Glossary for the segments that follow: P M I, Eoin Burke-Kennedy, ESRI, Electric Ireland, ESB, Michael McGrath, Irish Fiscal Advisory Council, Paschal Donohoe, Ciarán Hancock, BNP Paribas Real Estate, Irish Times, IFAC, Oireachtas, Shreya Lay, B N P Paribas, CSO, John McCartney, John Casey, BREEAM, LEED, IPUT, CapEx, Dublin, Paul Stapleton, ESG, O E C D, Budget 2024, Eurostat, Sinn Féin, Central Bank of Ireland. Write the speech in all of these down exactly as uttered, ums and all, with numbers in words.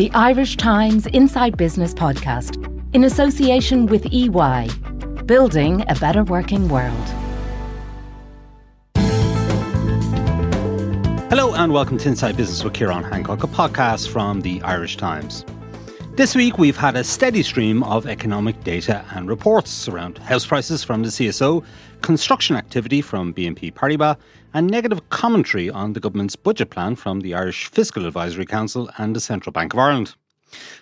the Irish Times Inside Business podcast in association with E Y, building a better working world. Hello and welcome to Inside Business with Ciarán Hancock, a podcast from the Irish Times. This week we've had a steady stream of economic data and reports around house prices from the C S O, construction activity from B N P Paribas, and negative commentary on the government's budget plan from the Irish Fiscal Advisory Council and the Central Bank of Ireland.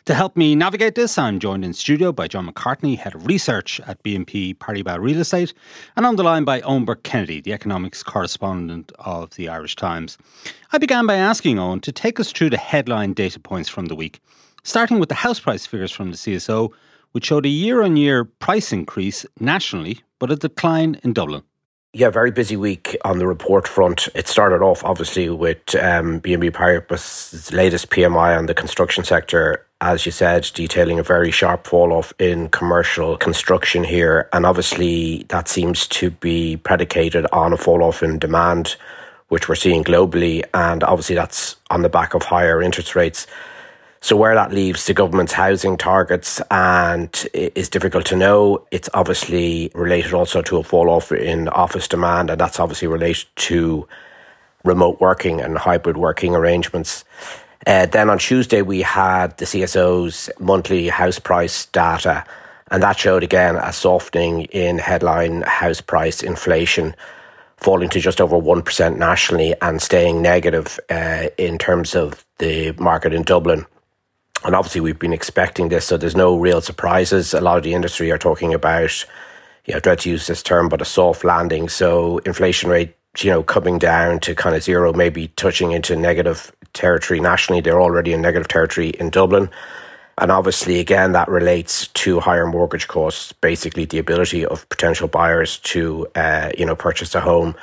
To help me navigate this, I'm joined in studio by John McCartney, Head of Research at B N P Paribas Real Estate, and on the line by Eoin Burke-Kennedy, the economics correspondent of the Irish Times. I began by asking Eoin to take us through the headline data points from the week, starting with the house price figures from the C S O, which showed a year-on-year price increase nationally, but a decline in Dublin. Yeah, very busy week on the report front. It started off, obviously, with um, B N P Paribas' latest P M I on the construction sector, as you said, detailing a very sharp fall-off in commercial construction here. And obviously, that seems to be predicated on a fall-off in demand, which we're seeing globally. And obviously, that's on the back of higher interest rates. So where that leaves the government's housing targets and is difficult to know. It's obviously related also to a fall off in office demand, and that's obviously related to remote working and hybrid working arrangements. Uh, then on Tuesday, we had the C S O's monthly house price data, and that showed again a softening in headline house price inflation, falling to just over one percent nationally and staying negative uh, in terms of the market in Dublin. And obviously, we've been expecting this, so there's no real surprises. A lot of the industry are talking about, you know, I dread to use this term, but a soft landing. So inflation rate, you know, coming down to kind of zero, maybe touching into negative territory nationally. They're already in negative territory in Dublin. And obviously, again, that relates to higher mortgage costs, basically the ability of potential buyers to, uh, you know, purchase a home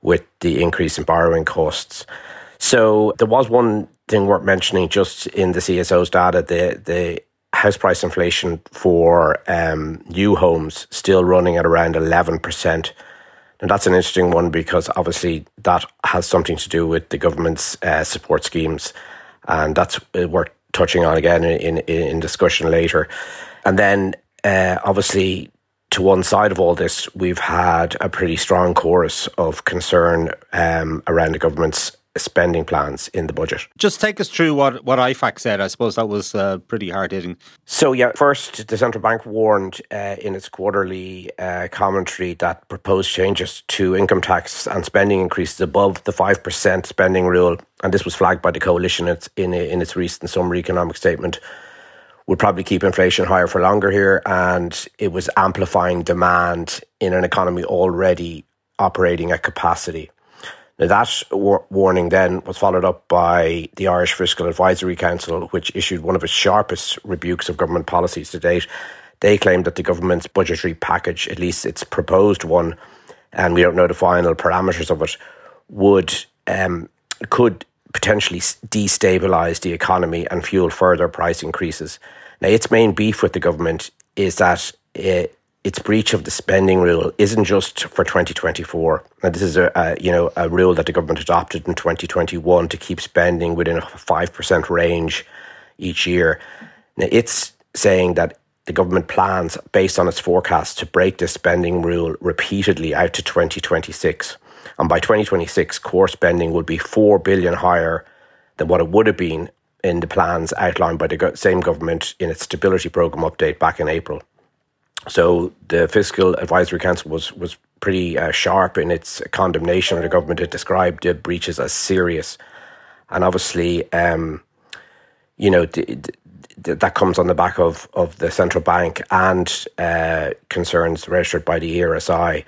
with the increase in borrowing costs. So there was one thing worth mentioning just in the C S O's data, the, the house price inflation for um, new homes still running at around eleven percent. And that's an interesting one because obviously that has something to do with the government's uh, support schemes. And that's worth touching on again in, in, in discussion later. And then uh, obviously to one side of all this, we've had a pretty strong chorus of concern um, around the government's spending plans in the budget. Just take us through what, what I FAC said. I suppose that was uh, pretty hard-hitting. So yeah, first, the Central Bank warned uh, in its quarterly uh, commentary that proposed changes to income tax and spending increases above the five percent spending rule, and this was flagged by the coalition in, in its recent summary economic statement, would probably keep inflation higher for longer here, and it was amplifying demand in an economy already operating at capacity. Now, that war- warning then was followed up by the Irish Fiscal Advisory Council, which issued one of its sharpest rebukes of government policies to date. They claimed that the government's budgetary package, at least its proposed one, and we don't know the final parameters of it, would um, could potentially destabilise the economy and fuel further price increases. Now, its main beef with the government is that it, its breach of the spending rule isn't just for twenty twenty-four. Now, this is a, a you know a rule that the government adopted in twenty twenty-one to keep spending within a five percent range each year. Now, it's saying that the government plans, based on its forecast, to break this spending rule repeatedly out to twenty twenty-six. And by twenty twenty-six, core spending will be four billion dollars higher than what it would have been in the plans outlined by the go- same government in its stability programme update back in April. So the Fiscal Advisory Council was was pretty uh, sharp in its condemnation of the government. It described the breaches as serious. And obviously, um, you know, th- th- that comes on the back of, of the central bank and uh, concerns registered by the E R S I.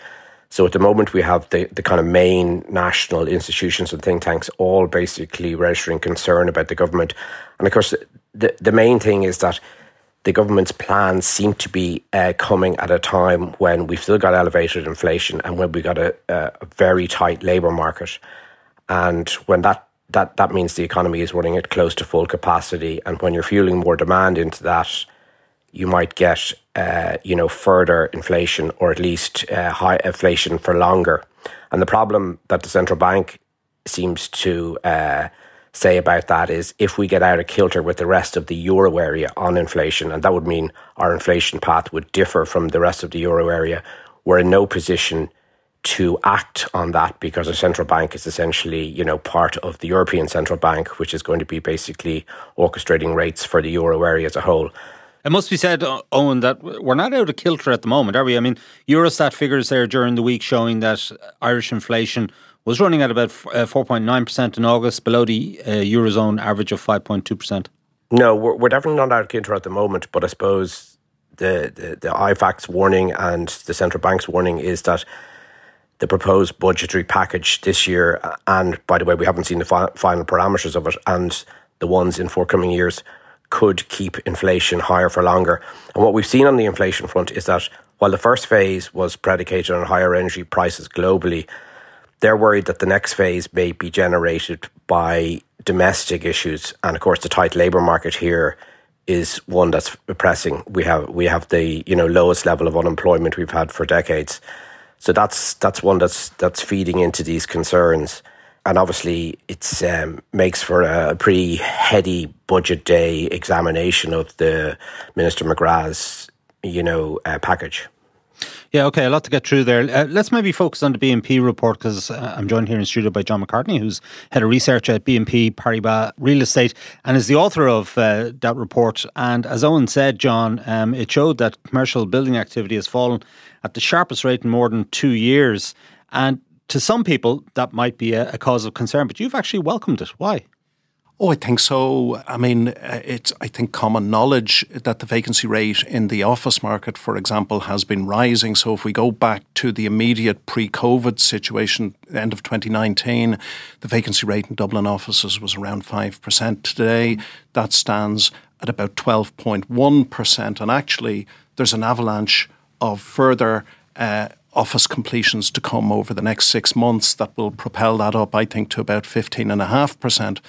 So at the moment, we have the, the kind of main national institutions and think tanks all basically registering concern about the government. And of course, the the main thing is that the government's plans seem to be uh, coming at a time when we've still got elevated inflation and when we've got a, a very tight labour market. And when that, that, that means the economy is running at close to full capacity. And when you're fueling more demand into that, you might get uh, you know, further inflation, or at least uh, high inflation for longer. And the problem that the central bank seems to uh, say about that is if we get out of kilter with the rest of the euro area on inflation, and that would mean our inflation path would differ from the rest of the euro area, we're in no position to act on that because the central bank is essentially, you know, part of the European Central Bank, which is going to be basically orchestrating rates for the euro area as a whole. It must be said, Eoin, that we're not out of kilter at the moment, are we? I mean, Eurostat figures there during the week showing that Irish inflation was running at about four point nine percent in August, below the uh, Eurozone average of five point two percent. No, we're, we're definitely not out of kilter at the moment, but I suppose the, the, the I FAC's warning and the central bank's warning is that the proposed budgetary package this year, and by the way, we haven't seen the fi- final parameters of it, and the ones in forthcoming years, could keep inflation higher for longer. And what we've seen on the inflation front is that while the first phase was predicated on higher energy prices globally, they're worried that the next phase may be generated by domestic issues. And of course, the tight labour market here is one that's pressing. We have we have the you know lowest level of unemployment we've had for decades. So that's that's one that's that's feeding into these concerns. And obviously, it um, makes for a pretty heady budget day examination of the Minister McGrath's, you know, uh, package. Yeah, OK, a lot to get through there. Uh, let's maybe focus on the B N P report, because uh, I'm joined here in studio by John McCartney, who's head of research at B N P Paribas Real Estate and is the author of uh, that report. And as Eoin said, John, um, it showed that commercial building activity has fallen at the sharpest rate in more than two years. And to some people, that might be a, a cause of concern, but you've actually welcomed it. Why? Oh, I think so. I mean, it's, I think, common knowledge that the vacancy rate in the office market, for example, has been rising. So if we go back to the immediate pre-COVID situation, end of twenty nineteen, the vacancy rate in Dublin offices was around five percent. Today, that stands at about twelve point one percent. And actually, there's an avalanche of further uh office completions to come over the next six months that will propel that up, I think, to about fifteen point five percent.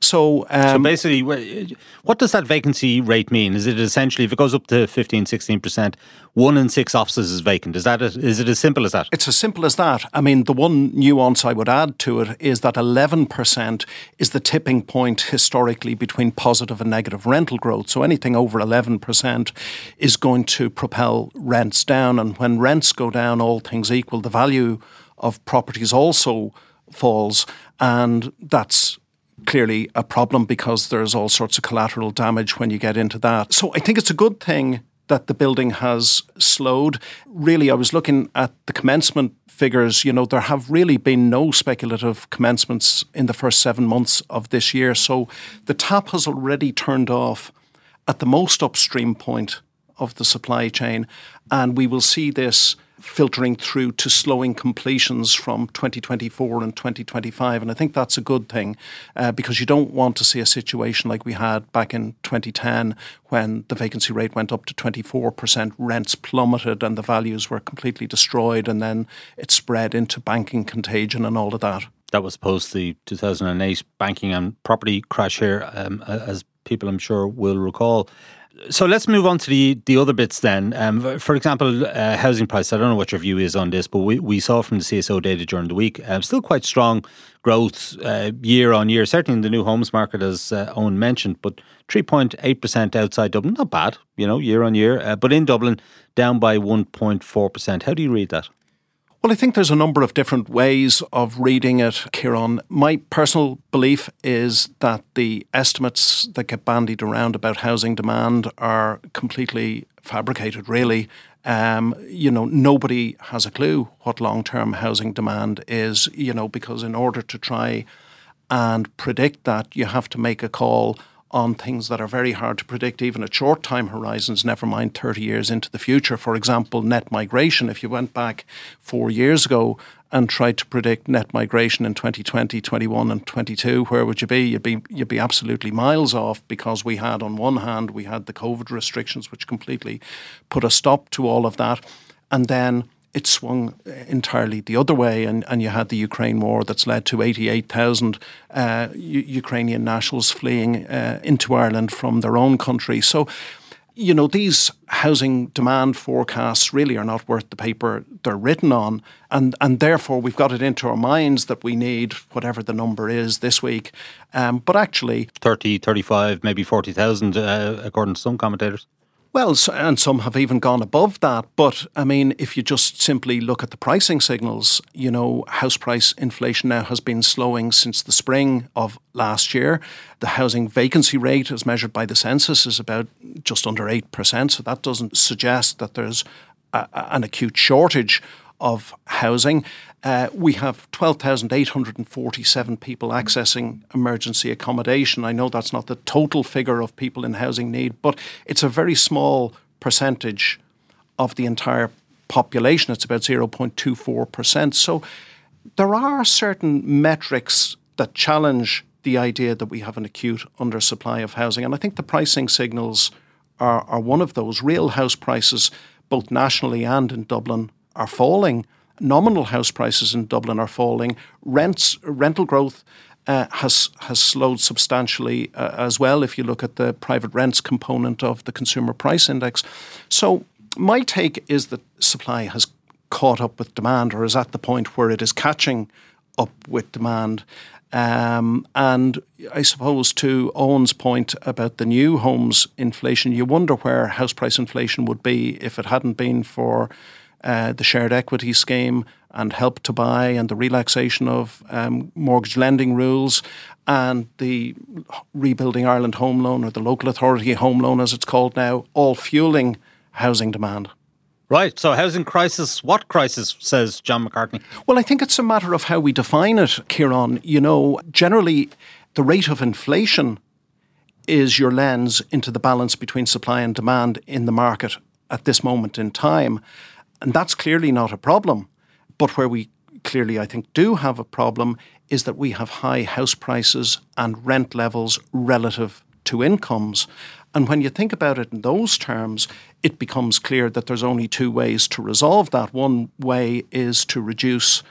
So, um, so basically, what does that vacancy rate mean? Is it essentially, if it goes up to fifteen, sixteen percent, one in six offices is vacant? Is that a, is it as simple as that? It's as simple as that. I mean, the one nuance I would add to it is that eleven percent is the tipping point historically between positive and negative rental growth. So anything over eleven percent is going to propel rents down. And when rents go down, all things equal, the value of properties also falls. And that's clearly a problem because there's all sorts of collateral damage when you get into that. So I think it's a good thing that the building has slowed. Really, I was looking at the commencement figures. You know, there have really been no speculative commencements in the first seven months of this year. So the tap has already turned off at the most upstream point of the supply chain. And we will see this filtering through to slowing completions from twenty twenty-four and twenty twenty-five. And I think that's a good thing uh, because you don't want to see a situation like we had back in twenty ten when the vacancy rate went up to twenty-four percent, rents plummeted and the values were completely destroyed, and then it spread into banking contagion and all of that. That was post the two thousand eight banking and property crash here, um, as people I'm sure will recall. So let's move on to the, the other bits then. Um, for example, uh, housing price. I don't know what your view is on this, but we, we saw from the C S O data during the week, uh, still quite strong growth uh, year on year, certainly in the new homes market, as uh, Eoin mentioned, but three point eight percent outside Dublin, not bad, you know, year on year, uh, but in Dublin, down by one point four percent. How do you read that? Well, I think there's a number of different ways of reading it, Ciarán. My personal belief is that the estimates that get bandied around about housing demand are completely fabricated, really. Um, you know, nobody has a clue what long-term housing demand is, you know, because in order to try and predict that, you have to make a call on things that are very hard to predict, even at short-time horizons, never mind thirty years into the future. For example, net migration. If you went back four years ago and tried to predict net migration in twenty twenty, twenty-one and twenty-two, where would you be? You'd be you'd be absolutely miles off, because we had, on one hand, we had the COVID restrictions, which completely put a stop to all of that. And then it swung entirely the other way, and, and you had the Ukraine war that's led to eighty-eight thousand uh, U- Ukrainian nationals fleeing uh, into Ireland from their own country. So you know, these housing demand forecasts really are not worth the paper they're written on. And, and therefore, we've got it into our minds that we need whatever the number is this week. Um, but actually... thirty, thirty-five, maybe forty thousand, uh, according to some commentators. Well, and some have even gone above that. But, I mean, if you just simply look at the pricing signals, you know, house price inflation now has been slowing since the spring of last year. The housing vacancy rate as measured by the census is about just under eight percent. So that doesn't suggest that there's a, an acute shortage of housing. Uh, we have twelve thousand eight hundred forty-seven people accessing emergency accommodation. I know that's not the total figure of people in housing need, but it's a very small percentage of the entire population. It's about zero point two four percent. So there are certain metrics that challenge the idea that we have an acute undersupply of housing. And I think the pricing signals are, are one of those. Real house prices, both nationally and in Dublin, are falling. Nominal house prices in Dublin are falling. Rents, rental growth uh, has has slowed substantially uh, as well, if you look at the private rents component of the Consumer Price Index. So my take is that supply has caught up with demand, or is at the point where it is catching up with demand. Um, and I suppose to Owen's point about the new homes inflation, you wonder where house price inflation would be if it hadn't been for Uh, the shared equity scheme and help to buy and the relaxation of um, mortgage lending rules and the Rebuilding Ireland Home Loan, or the Local Authority Home Loan as it's called now, all fueling housing demand. Right. So housing crisis, what crisis, says John McCartney? Well, I think it's a matter of how we define it, Ciarán. You know, generally the rate of inflation is your lens into the balance between supply and demand in the market at this moment in time. And that's clearly not a problem. But where we clearly, I think, do have a problem is that we have high house prices and rent levels relative to incomes. And when you think about it in those terms, it becomes clear that there's only two ways to resolve that. One way is to reduce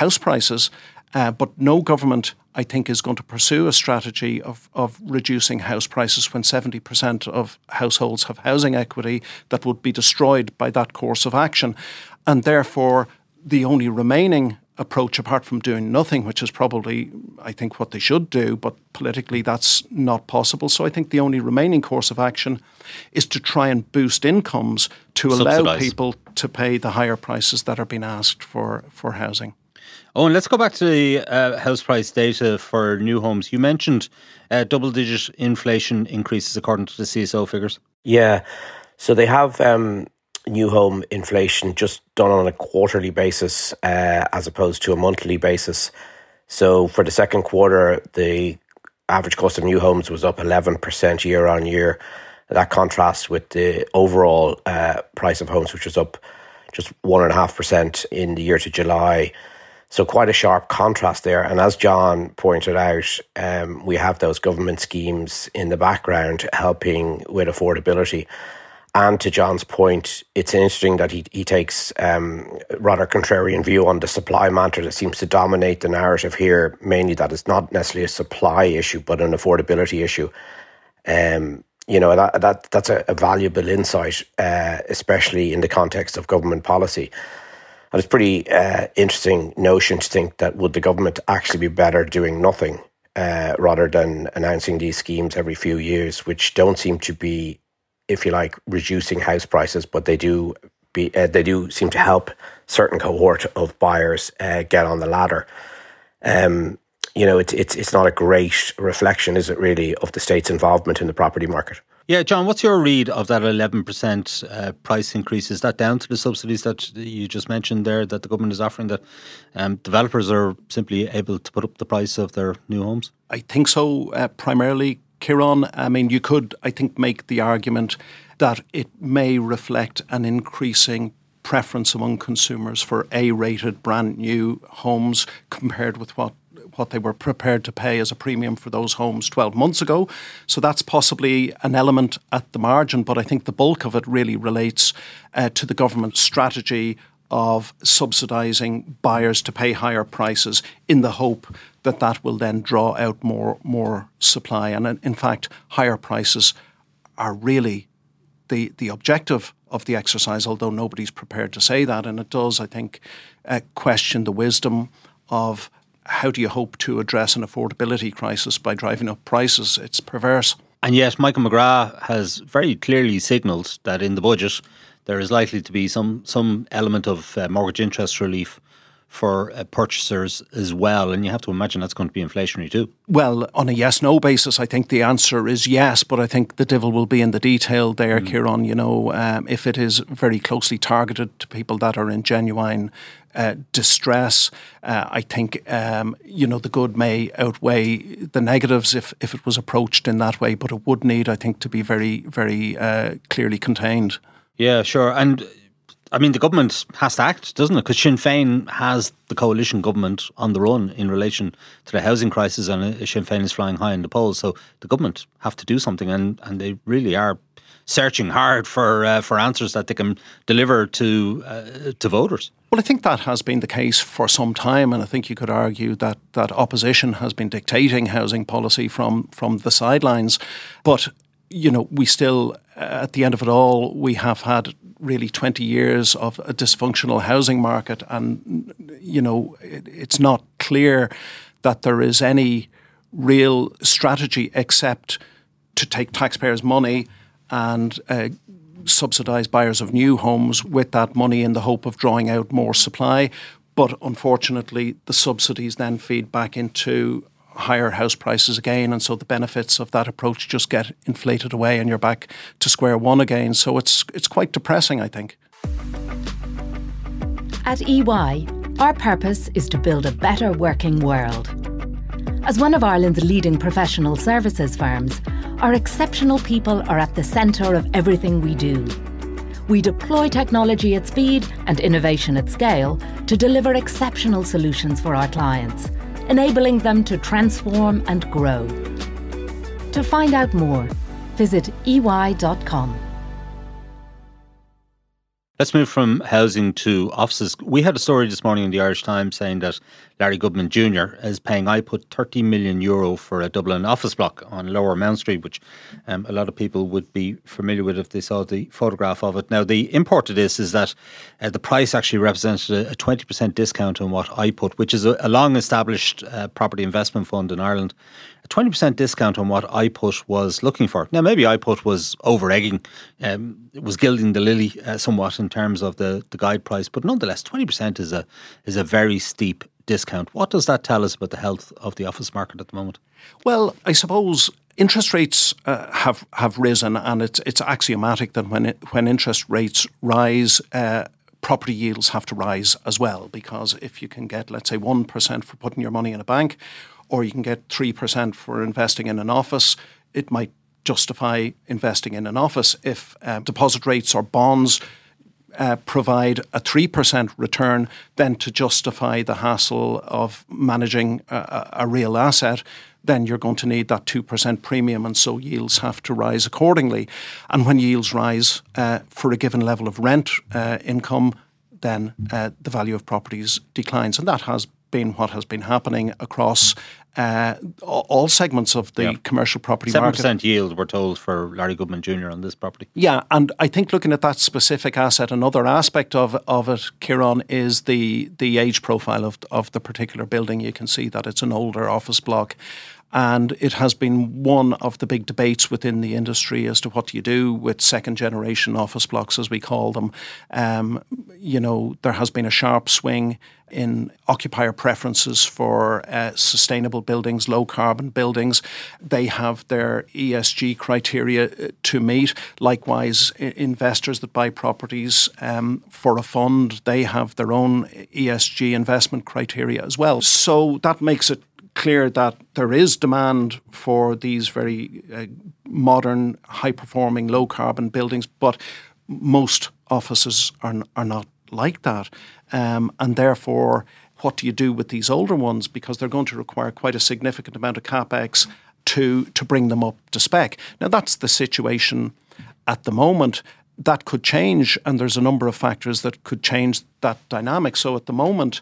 house prices, uh, but no government, I think, is going to pursue a strategy of, of reducing house prices when seventy percent of households have housing equity that would be destroyed by that course of action. And therefore, the only remaining approach, apart from doing nothing, which is probably, I think, what they should do, but politically that's not possible. So I think the only remaining course of action is to try and boost incomes to Subsidize. allow people to pay the higher prices that are being asked for, for housing. Oh, and let's go back to the uh, house price data for new homes. You mentioned uh, double-digit inflation increases according to the C S O figures. Yeah, so they have um, new home inflation just done on a quarterly basis uh, as opposed to a monthly basis. So for the second quarter, the average cost of new homes was up eleven percent year on year. That contrasts with the overall uh, price of homes, which was up just one point five percent in the year to July. So quite a sharp contrast there. And as John pointed out, um, we have those government schemes in the background helping with affordability. And to John's point, it's interesting that he, he takes um, a rather contrarian view on the supply mantra that seems to dominate the narrative here, mainly that it's not necessarily a supply issue, but an affordability issue. Um, you know, that, that that's a, a valuable insight, uh, especially in the context of government policy. And it's a pretty uh, interesting notion to think that would the government actually be better doing nothing uh, rather than announcing these schemes every few years, which don't seem to be, if you like, reducing house prices, but they do be uh, they do seem to help certain cohort of buyers uh, get on the ladder. Um, you know, it's it's it's not a great reflection, is it really, of the state's involvement in the property market? Yeah, John, what's your read of that eleven percent uh, price increase? Is that down to the subsidies that you just mentioned there that the government is offering, that um, developers are simply able to put up the price of their new homes? I think so, uh, primarily, Ciarán. I mean, you could, I think, make the argument that it may reflect an increasing preference among consumers for A-rated brand new homes compared with what what they were prepared to pay as a premium for those homes twelve months ago. So that's possibly an element at the margin, but I think the bulk of it really relates uh, to the government's strategy of subsidising buyers to pay higher prices in the hope that that will then draw out more, more supply. And in fact, higher prices are really the, the objective of the exercise, although nobody's prepared to say that. And it does, I think, uh, question the wisdom of how do you hope to address an affordability crisis by driving up prices? It's perverse. And yet Michael McGrath has very clearly signalled that in the budget there is likely to be some some element of uh, mortgage interest relief for uh, purchasers as well. And you have to imagine that's going to be inflationary too. Well, on a yes-no basis, I think the answer is yes, but I think the devil will be in the detail there, mm. Ciarán. You know, um, if it is very closely targeted to people that are in genuine uh, distress, uh, I think, um, you know, the good may outweigh the negatives if, if it was approached in that way, but it would need, I think, to be very, very uh, clearly contained. Yeah, sure. And I mean, the government has to act, doesn't it? Because Sinn Féin has the coalition government on the run in relation to the housing crisis, and Sinn Féin is flying high in the polls. So the government have to do something, and, and they really are searching hard for uh, for answers that they can deliver to uh, to voters. Well, I think that has been the case for some time, and I think you could argue that that opposition has been dictating housing policy from from the sidelines. But you know, we still, at the end of it all, we have had really twenty years of a dysfunctional housing market, and, you know, it, it's not clear that there is any real strategy except to take taxpayers' money and uh, subsidise buyers of new homes with that money in the hope of drawing out more supply. But unfortunately, the subsidies then feed back into higher house prices again, and so the benefits of that approach just get inflated away and you're back to square one again. So it's it's quite depressing, I think. At E Y, our purpose is to build a better working world. As one of Ireland's leading professional services firms, our exceptional people are at the centre of everything we do. We deploy technology at speed and innovation at scale to deliver exceptional solutions for our clients, enabling them to transform and grow. To find out more, visit E Y dot com. Let's move from housing to offices. We had a story this morning in the Irish Times saying that Larry Goodman Junior is paying I P U T thirty million euro Euro for a Dublin office block on Lower Mount Street, which um, a lot of people would be familiar with if they saw the photograph of it. Now, the import of this is that uh, the price actually represented a, a twenty percent discount on what I P U T, which is a, a long-established uh, property investment fund in Ireland, a twenty percent discount on what I P U T was looking for. Now, maybe I P U T was over-egging, um, was gilding the lily uh, somewhat in terms of the, the guide price, but nonetheless, twenty percent is a is a very steep discount. What does that tell us about the health of the office market at the moment? Well, I suppose interest rates uh, have have risen, and it's it's axiomatic that when it, when interest rates rise, uh, property yields have to rise as well, because if you can get, let's say, one percent for putting your money in a bank, or you can get three percent for investing in an office, it might justify investing in an office. If uh, deposit rates or bonds uh, provide a three percent return, then to justify the hassle of managing a, a real asset, then you're going to need that two percent premium, and so yields have to rise accordingly. And when yields rise uh, for a given level of rent uh, income, then uh, the value of properties declines, and that has been what has been happening across uh, all segments of the yeah. commercial property market. seven percent yield, we're told, for Larry Goodman Junior on this property. Yeah, and I think looking at that specific asset, another aspect of of it, Ciarán, is the the age profile of of the particular building. You can see that it's an older office block, and it has been one of the big debates within the industry as to what do you do with second generation office blocks, as we call them. Um, you know, there has been a sharp swing in occupier preferences for uh, sustainable buildings, low-carbon buildings. They have their E S G criteria to meet. Likewise, I- investors that buy properties um, for a fund, they have their own E S G investment criteria as well. So that makes it clear that there is demand for these very uh, modern, high-performing, low-carbon buildings, but most offices are, are not like that. Um, and therefore, what do you do with these older ones? Because they're going to require quite a significant amount of CapEx to, to bring them up to spec. Now, that's the situation at the moment. That could change, and there's a number of factors that could change that dynamic. So at the moment,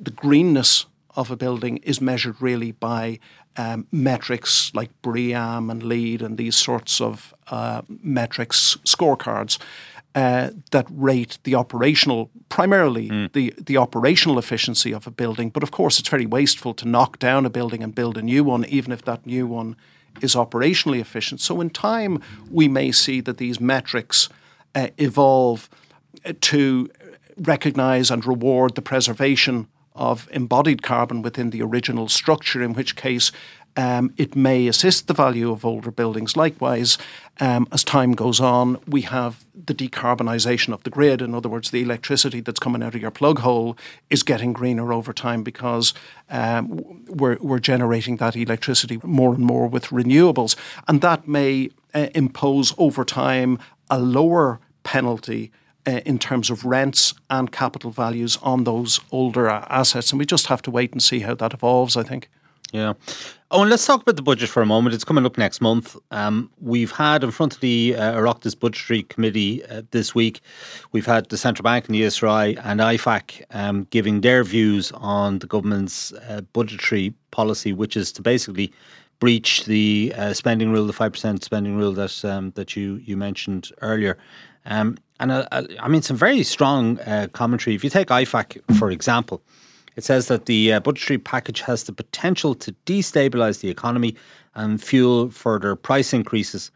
the greenness of a building is measured really by um, metrics like BREEAM and LEED and these sorts of uh, metrics scorecards uh, that rate the operational, primarily mm. the, the operational efficiency of a building. But of course, it's very wasteful to knock down a building and build a new one, even if that new one is operationally efficient. So in time, we may see that these metrics uh, evolve to recognise and reward the preservation of embodied carbon within the original structure, in which case um, it may assist the value of older buildings. Likewise, um, as time goes on, we have the decarbonisation of the grid. In other words, the electricity that's coming out of your plug hole is getting greener over time because um, we're, we're generating that electricity more and more with renewables. And that may uh, impose over time a lower penalty in terms of rents and capital values on those older assets. And we just have to wait and see how that evolves, I think. Yeah. Oh, and let's talk about the budget for a moment. It's coming up next month. Um, we've had in front of the uh, Oireachtas Budgetary Committee uh, this week, we've had the Central Bank and the E S R I and I FAC um, giving their views on the government's uh, budgetary policy, which is to basically breach the uh, spending rule, the five percent spending rule that um, that you, you mentioned earlier. Um, and uh, I mean, some very strong uh, commentary. If you take I FAC, for example, it says that the uh, budgetary package has the potential to destabilise the economy and fuel further price increases.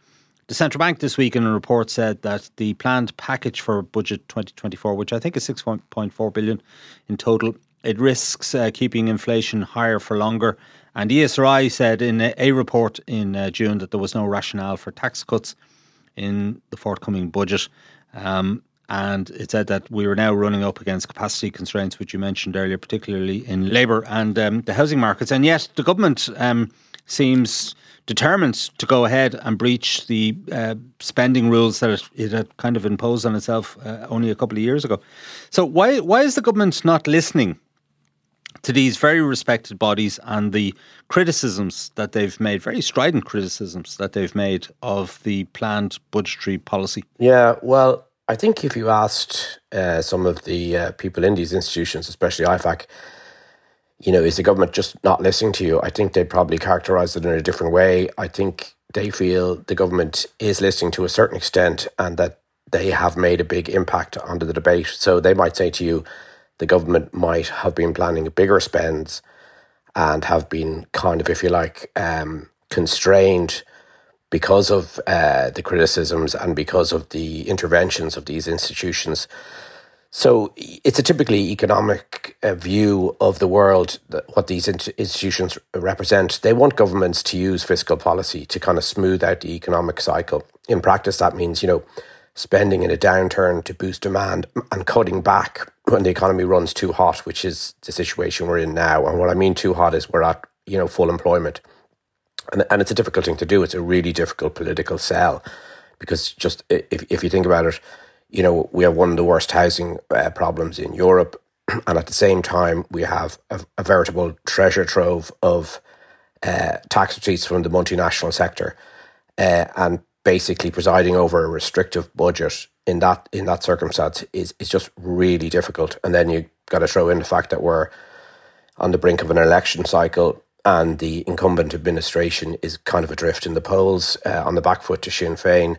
The Central Bank this week in a report said that the planned package for Budget twenty twenty-four, which I think is six point four billion in total, it risks uh, keeping inflation higher for longer. And E S R I said in a, a report in uh, June that there was no rationale for tax cuts in the forthcoming budget. Um, and it said that we were now running up against capacity constraints, which you mentioned earlier, particularly in labour and um, the housing markets. And yet the government um, seems determined to go ahead and breach the uh, spending rules that it, it had kind of imposed on itself uh, only a couple of years ago. So why why is the government not listening to these very respected bodies and the criticisms that they've made, very strident criticisms that they've made of the planned budgetary policy? Yeah, well, I think if you asked uh, some of the uh, people in these institutions, especially I FAC, you know, is the government just not listening to you? I think they'd probably characterise it in a different way. I think they feel the government is listening to a certain extent and that they have made a big impact onto the debate. So they might say to you, the government might have been planning bigger spends and have been kind of, if you like, um, constrained because of uh, the criticisms and because of the interventions of these institutions. So it's a typically economic uh, view of the world, that what these in- institutions represent. They want governments to use fiscal policy to kind of smooth out the economic cycle. In practice, that means, you know, spending in a downturn to boost demand and cutting back when the economy runs too hot, which is the situation we're in now. And what I mean too hot is we're at, you know, full employment. And and it's a difficult thing to do. It's a really difficult political sell because just if if you think about it, you know, we have one of the worst housing uh, problems in Europe. And at the same time, we have a, a veritable treasure trove of uh, tax receipts from the multinational sector. Uh, and basically presiding over a restrictive budget in that in that circumstance is, is just really difficult. And then you've got to throw in the fact that we're on the brink of an election cycle and the incumbent administration is kind of adrift in the polls, uh, on the back foot to Sinn Féin.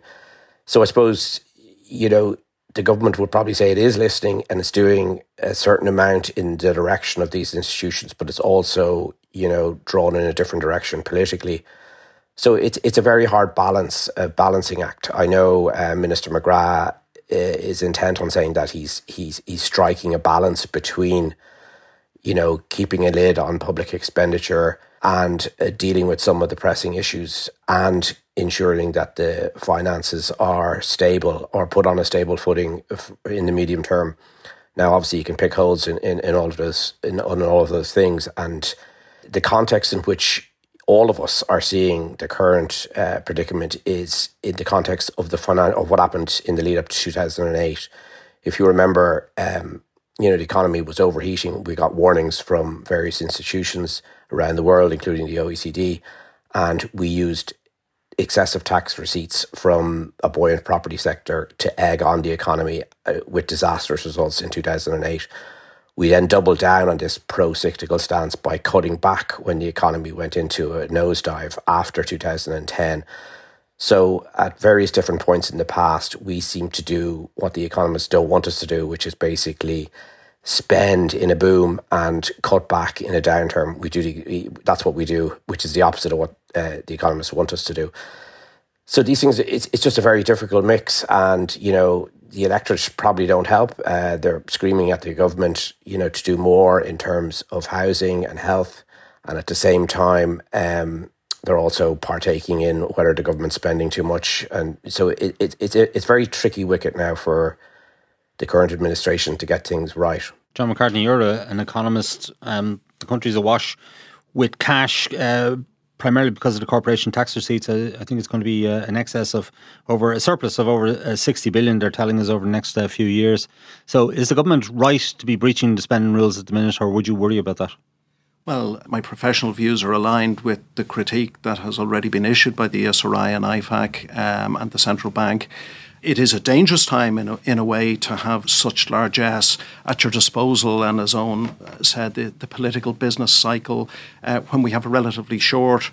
So I suppose, you know, the government would probably say it is listening and it's doing a certain amount in the direction of these institutions, but it's also, you know, drawn in a different direction politically. So it's it's a very hard balance, a balancing act. I know uh, Minister McGrath is intent on saying that he's he's he's striking a balance between, you know, keeping a lid on public expenditure and uh, dealing with some of the pressing issues and ensuring that the finances are stable or put on a stable footing in the medium term. Now, obviously, you can pick holes in, in, in all of those in on all of those things, and the context in which all of us are seeing the current uh, predicament is in the context of the finan- of what happened in the lead up to two thousand eight. If you remember, um, you know, the economy was overheating. We got warnings from various institutions around the world, including the O E C D, and we used excessive tax receipts from a buoyant property sector to egg on the economy uh, with disastrous results in two thousand eight. We then doubled down on this pro-cyclical stance by cutting back when the economy went into a nosedive after two thousand ten. So at various different points in the past, we seem to do what the economists don't want us to do, which is basically spend in a boom and cut back in a downturn. We do the, that's what we do, which is the opposite of what uh, the economists want us to do. So these things, it's it's just a very difficult mix, and you know the electorates probably don't help. Uh, they're screaming at the government, you know, to do more in terms of housing and health, and at the same time, um, they're also partaking in whether the government's spending too much, and so it, it it's it's very tricky wicket now for the current administration to get things right. John McCartney, you're a, an economist. Um, the country's awash with cash, uh, primarily because of the corporation tax receipts. I, I think it's going to be uh, an excess of over a surplus of over uh, sixty billion, they're telling us, over the next uh, few years. So is the government right to be breaching the spending rules at the minute, or would you worry about that? Well, my professional views are aligned with the critique that has already been issued by the E S R I and I FAC um, and the Central Bank. It is a dangerous time in a, in a way to have such largesse at your disposal, and as Eoin said, the, the political business cycle, uh, when we have a relatively short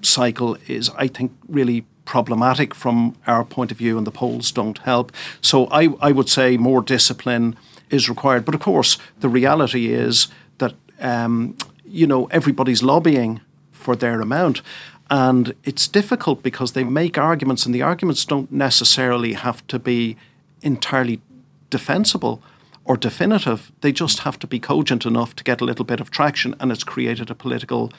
cycle, is, I think, really problematic from our point of view, and the polls don't help. So I, I would say more discipline is required. But of course, the reality is that, um, you know, everybody's lobbying for their amount. And it's difficult because they make arguments, and the arguments don't necessarily have to be entirely defensible or definitive. They just have to be cogent enough to get a little bit of traction, and it's created a political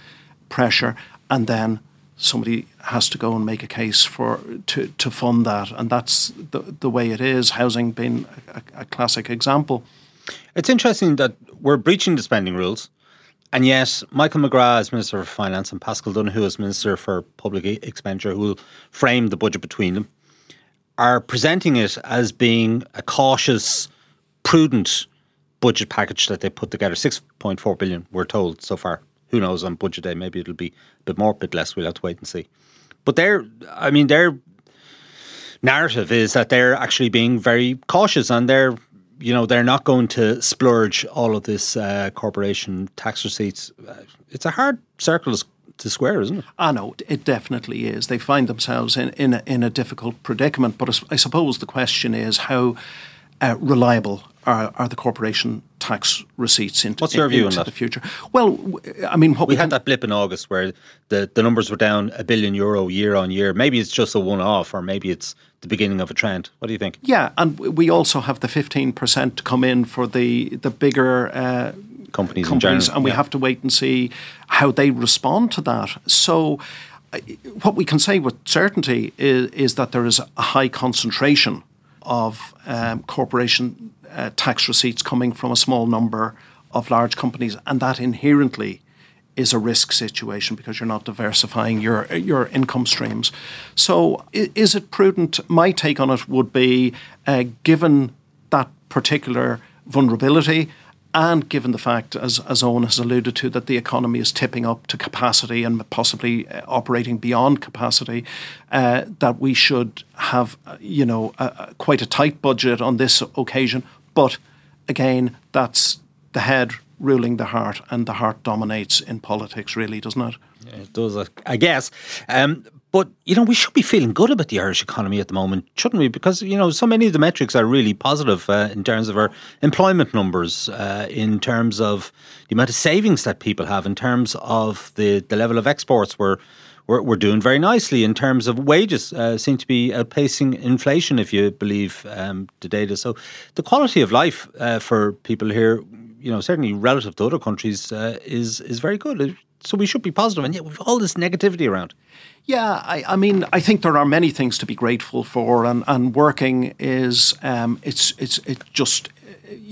pressure. And then somebody has to go and make a case for to, to fund that. And that's the, the way it is, housing being a, a classic example. It's interesting that we're breaching the spending rules. And yet, Michael McGrath as Minister for Finance and Paschal Donohoe as Minister for Public Expenditure, who will frame the budget between them, are presenting it as being a cautious, prudent budget package that they put together. six point four billion, we're told so far. Who knows, on Budget Day, maybe it'll be a bit more, a bit less. We'll have to wait and see. But their, I mean, their narrative is that they're actually being very cautious, and they're You know, they're not going to splurge all of this uh, corporation tax receipts. It's a hard circle to square, isn't it? Ah, no, it definitely is. They find themselves in, in, a, in a difficult predicament. But I suppose the question is how uh, reliable are, are the corporation tax receipts into, What's your view into on that? the future? Well, I mean, what we, we had can... that blip in August where the, the numbers were down a billion euro year on year. Maybe it's just a one-off, or maybe it's the beginning of a trend. What do you think? Yeah, and we also have the fifteen percent to come in for the, the bigger uh, companies, companies in general. And we yeah. have to wait and see how they respond to that. So uh, what we can say with certainty is, is that there is a high concentration of um, corporation uh, tax receipts coming from a small number of large companies, and that inherently is a risk situation because you're not diversifying your your income streams. So is it prudent? My take on it would be, uh, given that particular vulnerability, and given the fact, as, as Eoin has alluded to, that the economy is tipping up to capacity and possibly operating beyond capacity, uh, that we should have, you know, a, quite a tight budget on this occasion. But again, that's the head ruling the heart, and the heart dominates in politics, really, doesn't it? Yeah, it does, I guess. Um, but, you know, we should be feeling good about the Irish economy at the moment, shouldn't we? Because, you know, so many of the metrics are really positive uh, in terms of our employment numbers, uh, in terms of the amount of savings that people have, in terms of the, the level of exports. We're, we're, we're doing very nicely in terms of wages, uh, seem to be outpacing inflation, if you believe um, the data. So the quality of life uh, for people here, you know, certainly relative to other countries, uh, is is very good. So we should be positive, and yet we've all this negativity around. Yeah, I, I mean, I think there are many things to be grateful for, and, and working is, um, it's it's it just,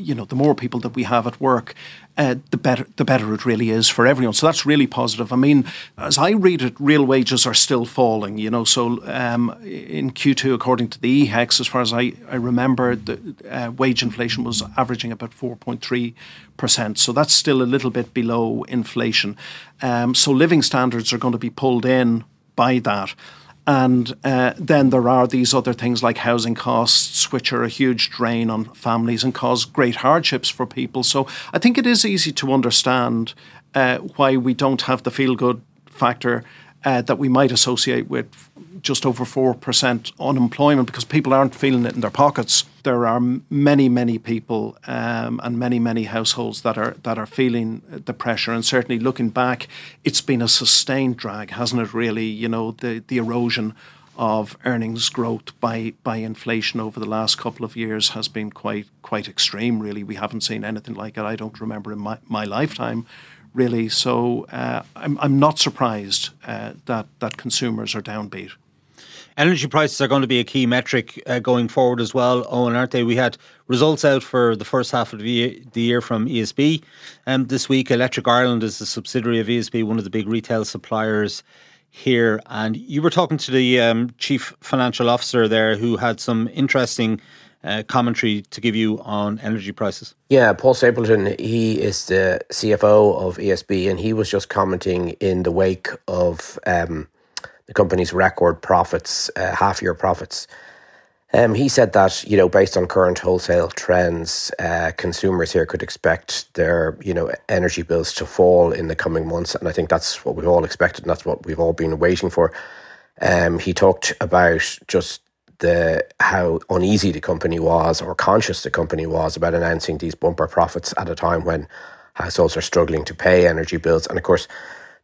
you know, the more people that we have at work, uh, the better the better it really is for everyone. So that's really positive. I mean, as I read it, real wages are still falling, you know. So um, in Q two, according to the E H E X, as far as I, I remember, the uh, wage inflation was averaging about four point three percent. So that's still a little bit below inflation. Um, so living standards are going to be pulled in by that. And uh, then there are these other things like housing costs, which are a huge drain on families and cause great hardships for people. So I think it is easy to understand uh, why we don't have the feel-good factor uh, that we might associate with just over four percent unemployment, because people aren't feeling it in their pockets. There are many, many people um, and many, many households that are that are feeling the pressure. And certainly looking back, it's been a sustained drag, hasn't it, really? You know, the, the erosion of earnings growth by by inflation over the last couple of years has been quite, quite extreme, really. We haven't seen anything like it, I don't remember, in my, my lifetime, really. So uh, I'm, I'm not surprised uh, that, that consumers are downbeat. Energy prices are going to be a key metric uh, going forward as well, Eoin, aren't they? We had results out for the first half of the year, the year from E S B. Um, this week, Electric Ireland is a subsidiary of E S B, one of the big retail suppliers here. And you were talking to the um, chief financial officer there, who had some interesting uh, commentary to give you on energy prices. Yeah, Paul Stapleton, he is the C F O of E S B, and he was just commenting in the wake of Um, the company's record profits, uh, half-year profits. Um, he said that, you know, based on current wholesale trends, uh, consumers here could expect their, you know, energy bills to fall in the coming months. And I think that's what we've all expected, and that's what we've all been waiting for. Um, he talked about just the how uneasy the company was, or conscious the company was, about announcing these bumper profits at a time when households are struggling to pay energy bills. And of course,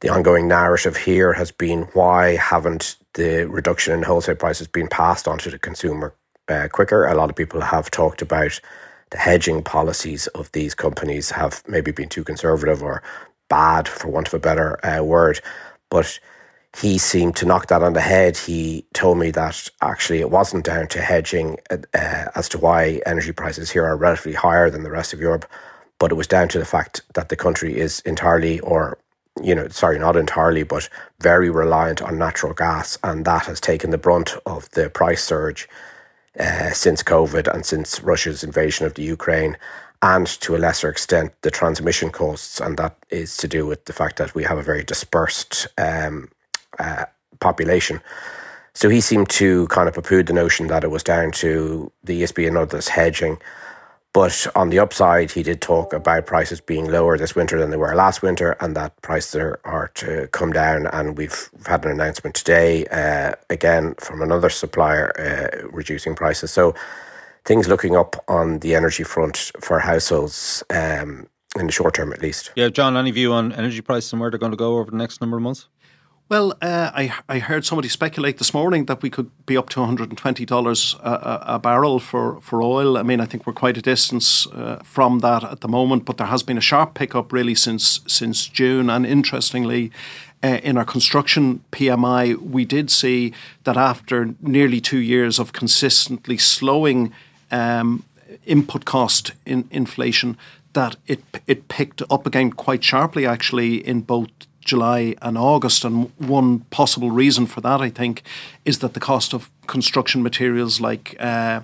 the ongoing narrative here has been, why haven't the reduction in wholesale prices been passed on to the consumer uh, quicker? A lot of people have talked about the hedging policies of these companies have maybe been too conservative or bad, for want of a better uh, word. But he seemed to knock that on the head. He told me that actually it wasn't down to hedging uh, as to why energy prices here are relatively higher than the rest of Europe, but it was down to the fact that the country is entirely or you know, sorry, not entirely, but very reliant on natural gas. And that has taken the brunt of the price surge uh, since COVID and since Russia's invasion of the Ukraine, and to a lesser extent, the transmission costs. And that is to do with the fact that we have a very dispersed um, uh, population. So he seemed to kind of poo-poo the notion that it was down to the E S B and others hedging. But on the upside, he did talk about prices being lower this winter than they were last winter, and that prices are, are to come down. And we've had an announcement today, uh, again, from another supplier uh, reducing prices. So things looking up on the energy front for households um, in the short term, at least. Yeah, John, any view on energy prices and where they're going to go over the next number of months? Well, uh, I I heard somebody speculate this morning that we could be up to one hundred twenty dollars a, a, a barrel for, for oil. I mean, I think we're quite a distance uh, from that at the moment, but there has been a sharp pickup really since since June. And interestingly, uh, in our construction P M I, we did see that after nearly two years of consistently slowing um, input cost in inflation, that it it picked up again quite sharply, actually, in both July and August. And one possible reason for that, I think, is that the cost of construction materials like uh,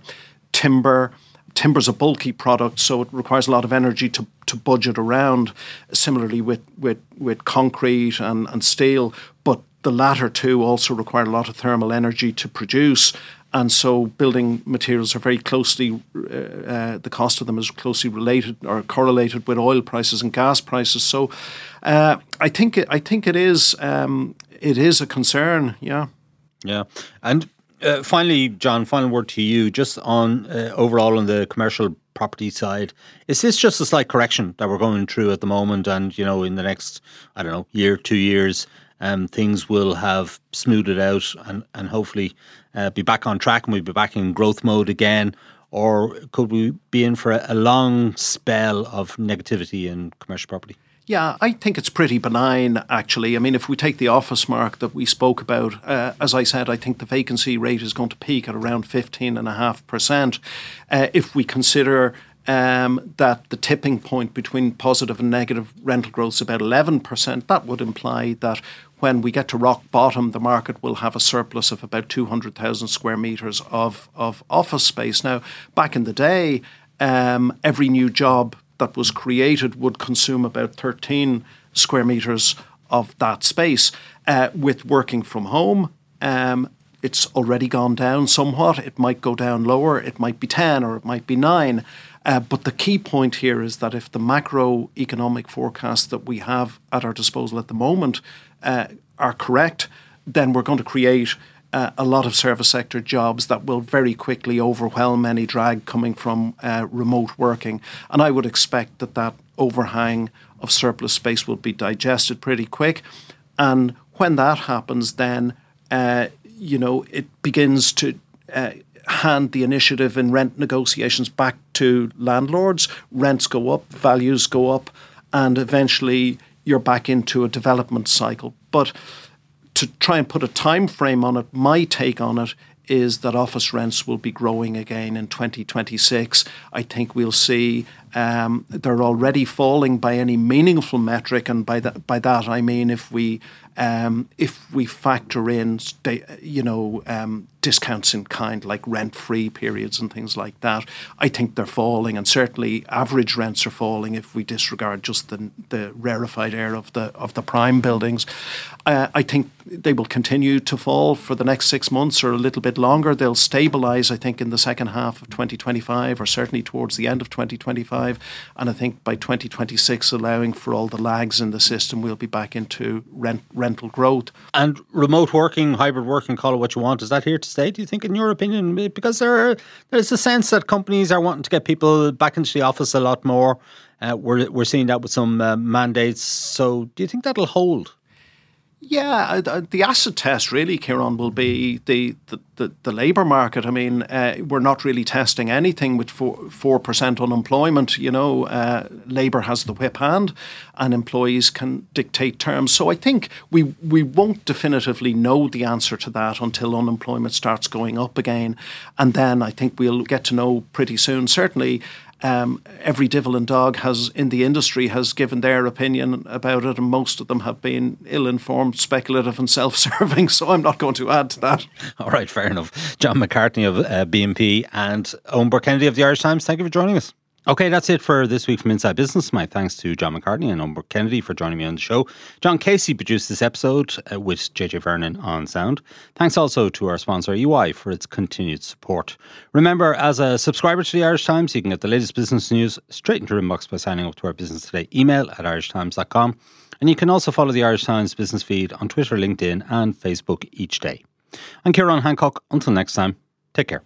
timber, timber's a bulky product, so it requires a lot of energy to, to budget around, similarly with, with, with concrete and, and steel, but the latter two also require a lot of thermal energy to produce. And so building materials are very closely, uh, uh, the cost of them is closely related or correlated with oil prices and gas prices. So uh, I think it, I think it is um, it is a concern, yeah. Yeah. And uh, finally, John, final word to you, just on uh, overall on the commercial property side. Is this just a slight correction that we're going through at the moment, and, you know, in the next, I don't know, year, two years, Um, things will have smoothed out and, and hopefully uh, be back on track, and we'll be back in growth mode again? Or could we be in for a, a long spell of negativity in commercial property? Yeah, I think it's pretty benign, actually. I mean, if we take the office market that we spoke about, uh, as I said, I think the vacancy rate is going to peak at around fifteen point five percent. Uh, if we consider Um, that the tipping point between positive and negative rental growth is about eleven percent, that would imply that when we get to rock bottom, the market will have a surplus of about two hundred thousand square metres of, of office space. Now, back in the day, um, every new job that was created would consume about thirteen square metres of that space. Uh, with working from home, um, it's already gone down somewhat. It might go down lower. It might be ten or it might be nine. Uh, but the key point here is that if the macroeconomic forecasts that we have at our disposal at the moment uh, are correct, then we're going to create uh, a lot of service sector jobs that will very quickly overwhelm any drag coming from uh, remote working. And I would expect that that overhang of surplus space will be digested pretty quick. And when that happens, then, uh, you know, it begins to uh, hand the initiative in rent negotiations back to landlords. Rents go up, values go up, and eventually you're back into a development cycle. But to try and put a time frame on it, my take on it is that office rents will be growing again in twenty twenty-six. I think we'll see um, they're already falling by any meaningful metric, and by that by that I mean if we um, if we factor in you know um, discounts in kind like rent-free periods and things like that. I think they're falling, and certainly average rents are falling if we disregard just the the rarefied air of the of the prime buildings. Uh, I think they will continue to fall for the next six months or a little bit longer. They'll stabilise, I think, in the second half of twenty twenty-five, or certainly towards the end of twenty twenty-five. And I think by twenty twenty-six, allowing for all the lags in the system, we'll be back into rent, rental growth. And remote working, hybrid working, call it what you want, is that here to stay, do you think, in your opinion? Because there, there's a sense that companies are wanting to get people back into the office a lot more. Uh, we're, we're seeing that with some uh, mandates. So do you think that'll hold? Yeah, the acid test really, Ciarán, will be the, the, the, the labour market. I mean, uh, we're not really testing anything with four percent unemployment. You know, uh, labour has the whip hand and employees can dictate terms. So I think we, we won't definitively know the answer to that until unemployment starts going up again. And then I think we'll get to know pretty soon, certainly. Um, every devil and dog has in the industry has given their opinion about it, and most of them have been ill-informed, speculative and self-serving, so I'm not going to add to that. All right, fair enough. John McCartney of uh, B N P and Eoin Burke-Kennedy of the Irish Times, thank you for joining us. Okay, that's it for this week from Inside Business. My thanks to John McCartney and Eoin Burke-Kennedy for joining me on the show. John Casey produced this episode uh, with J J Vernon on sound. Thanks also to our sponsor E Y for its continued support. Remember, as a subscriber to the Irish Times, you can get the latest business news straight into your inbox by signing up to our Business Today email at irish times dot com. And you can also follow the Irish Times business feed on Twitter, LinkedIn and Facebook each day. I'm Ciarán Hancock. Until next time, take care.